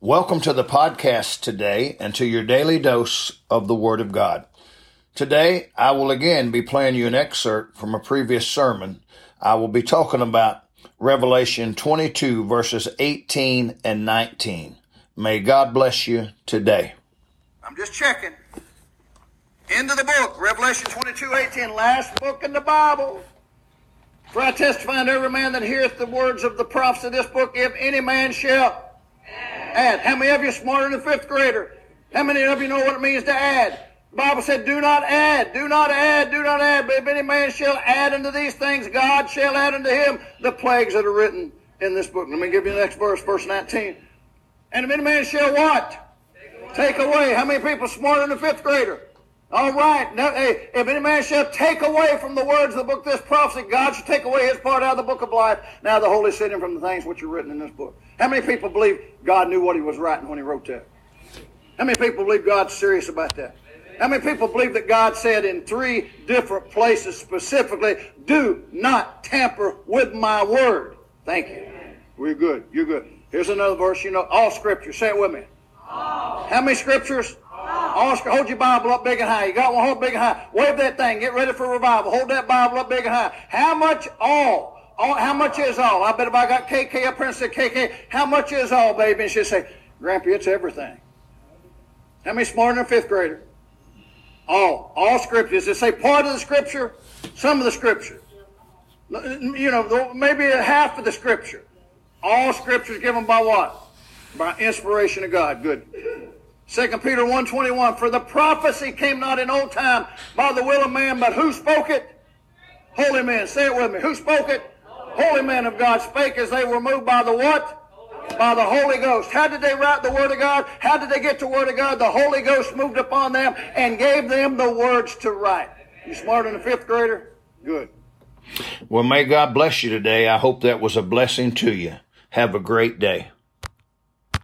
Welcome to the podcast today and to your daily dose of the Word of God. Today, I will again be playing you an excerpt from a previous sermon. I will be talking about Revelation 22, verses 18 and 19. May God bless you today. I'm just checking. End of the book, Revelation 22, 18, last book in the Bible. For I testify unto every man that heareth the words of the prophets of this book, if any man shall... add. How many of you are smarter than a fifth grader? How many of you know what it means to add? The Bible said, do not add, do not add, do not add. But if any man shall add unto these things, God shall add unto him the plagues that are written in this book. Let me give you the next verse, verse 19. And if any man shall what? Take away. How many people are smarter than a fifth grader? All right. Now, hey, if any man shall take away from the words of the book this prophecy, God shall take away his part out of the book of life. Now the Holy City from the things which are written in this book. How many people believe God knew what he was writing when he wrote that? How many people believe God's serious about that? Amen. How many people believe that God said in three different places specifically, do not tamper with my word? Thank you. Amen. We're good. You're good. Here's another verse. You know, all scripture. Say it with me. All. How many scriptures? All. Hold your Bible up big and high. You got one, hold big and high. Wave that thing. Get ready for revival. Hold that Bible up big and high. How much all? All, how much is all? I bet if I got KK up here and said, KK, how much is all, baby? And she'd say, Grandpa, it's everything. How many smarter than a fifth grader? All. All scriptures. They say part of the scripture, some of the scripture. You know, maybe half of the scripture. All scriptures given by what? By inspiration of God. Good. 2 Peter 1:21, for the prophecy came not in old time by the will of man, but who spoke it? Holy men. Say it with me. Who spoke it? Holy men of God spake as they were moved by the what? By the Holy Ghost. How did they write the Word of God? How did they get the Word of God? The Holy Ghost moved upon them and gave them the words to write. You smarter than a fifth grader? Good. Well, may God bless you today. I hope that was a blessing to you. Have a great day.